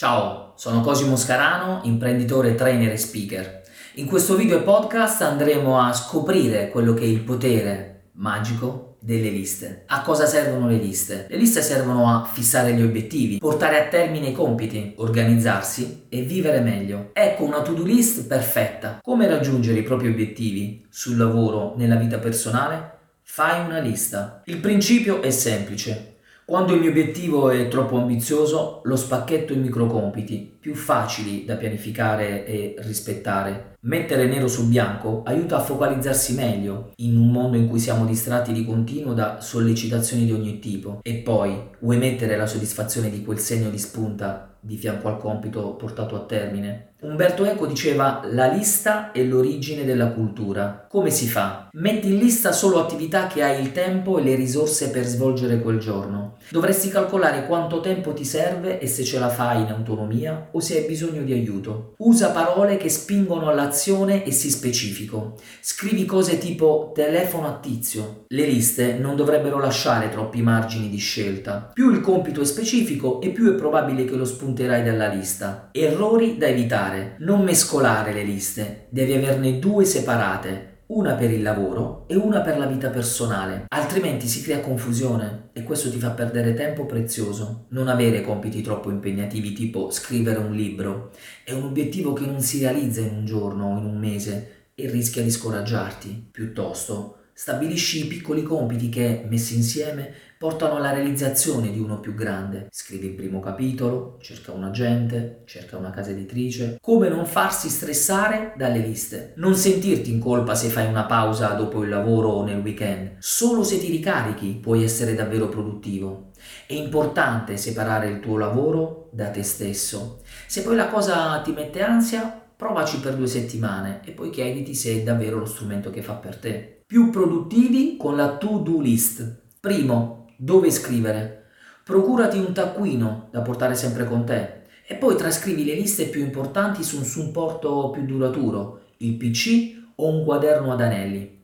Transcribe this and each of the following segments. Ciao, sono Cosimo Scarano, imprenditore, trainer e speaker. In questo video e podcast andremo a scoprire quello che è il potere magico delle liste. A cosa servono le liste? Le liste servono a fissare gli obiettivi, portare a termine i compiti, organizzarsi e vivere meglio. Ecco una to-do list perfetta. Come raggiungere i propri obiettivi sul lavoro, nella vita personale? Fai una lista. Il principio è semplice. Quando il mio obiettivo è troppo ambizioso, lo spacchetto in microcompiti, più facili da pianificare e rispettare. Mettere nero su bianco aiuta a focalizzarsi meglio in un mondo in cui siamo distratti di continuo da sollecitazioni di ogni tipo. E poi vuoi mettere la soddisfazione di quel segno di spunta di fianco al compito portato a termine? Umberto Eco diceva: la lista è l'origine della cultura. Come si fa? Metti in lista solo attività che hai il tempo e le risorse per svolgere quel giorno. Dovresti calcolare quanto tempo ti serve e se ce la fai in autonomia o se hai bisogno di aiuto. Usa parole che spingono all'azione e sii specifico. Scrivi cose tipo telefono a Tizio. Le liste non dovrebbero lasciare troppi margini di scelta. Più il compito è specifico e più è probabile che lo spunterai dalla lista. Errori da evitare. Non mescolare le liste. Devi averne due separate. Una per il lavoro e una per la vita personale, altrimenti si crea confusione e questo ti fa perdere tempo prezioso. Non avere compiti troppo impegnativi tipo scrivere un libro è un obiettivo che non si realizza in un giorno o in un mese e rischia di scoraggiarti. Piuttosto, stabilisci i piccoli compiti che, messi insieme, portano alla realizzazione di uno più grande. Scrivi il primo capitolo, cerca un agente, cerca una casa editrice. Come non farsi stressare dalle liste? Non sentirti in colpa se fai una pausa dopo il lavoro o nel weekend. Solo se ti ricarichi puoi essere davvero produttivo. È importante separare il tuo lavoro da te stesso. Se poi la cosa ti mette ansia, provaci per 2 settimane e poi chiediti se è davvero lo strumento che fa per te. Più produttivi con la to-do list. Primo, dove scrivere? Procurati un taccuino da portare sempre con te e poi trascrivi le liste più importanti su un supporto più duraturo, il PC o un quaderno ad anelli.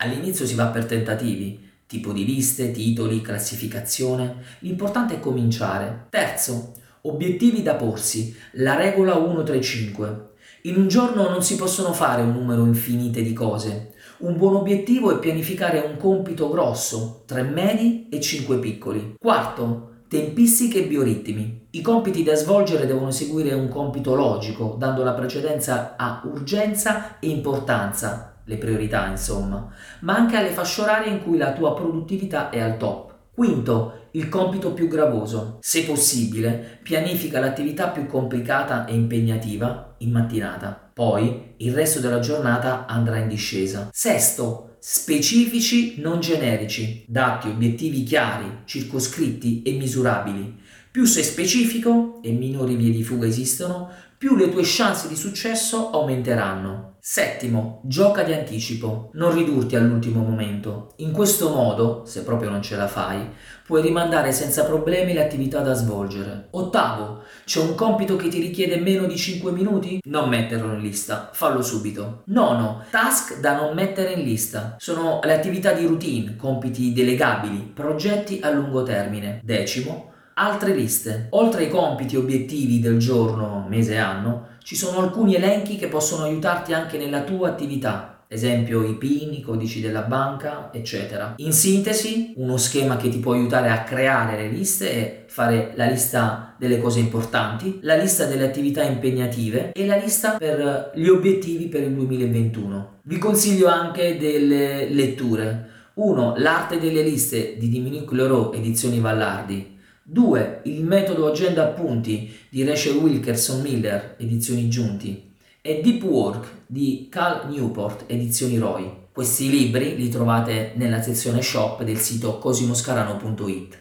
All'inizio si va per tentativi, tipo di liste, titoli, classificazione. L'importante è cominciare. Terzo, obiettivi da porsi, la regola 1-3-5. In un giorno non si possono fare un numero infinite di cose. Un buon obiettivo è pianificare un compito grosso, 3 medi e 5 piccoli. Quarto, tempistiche e bioritmi. I compiti da svolgere devono seguire un compito logico, dando la precedenza a urgenza e importanza, le priorità insomma, ma anche alle fasce orarie in cui la tua produttività è al top. Quinto, il compito più gravoso. Se possibile, pianifica l'attività più complicata e impegnativa in mattinata. Poi, il resto della giornata andrà in discesa. Sesto, specifici non generici. Datti obiettivi chiari, circoscritti e misurabili. Più sei specifico e minori vie di fuga esistono, più le tue chance di successo aumenteranno. Settimo, gioca di anticipo. Non ridurti all'ultimo momento. In questo modo, se proprio non ce la fai, puoi rimandare senza problemi le attività da svolgere. Ottavo, c'è un compito che ti richiede meno di 5 minuti? Non metterlo in lista, fallo subito. Nono, task da non mettere in lista. Sono le attività di routine, compiti delegabili, progetti a lungo termine. Decimo, altre liste. Oltre ai compiti e obiettivi del giorno, mese e anno, ci sono alcuni elenchi che possono aiutarti anche nella tua attività, esempio i PIN, i codici della banca, eccetera. In sintesi, uno schema che ti può aiutare a creare le liste è fare la lista delle cose importanti, la lista delle attività impegnative e la lista per gli obiettivi per il 2021. Vi consiglio anche delle letture. 1. L'arte delle liste di Dominique Leroy, edizioni Vallardi. 2. Il metodo agenda appunti di Rachel Wilkerson Miller, edizioni Giunti, e Deep Work di Cal Newport, edizioni Roy. Questi libri li trovate nella sezione shop del sito cosimoscarano.it.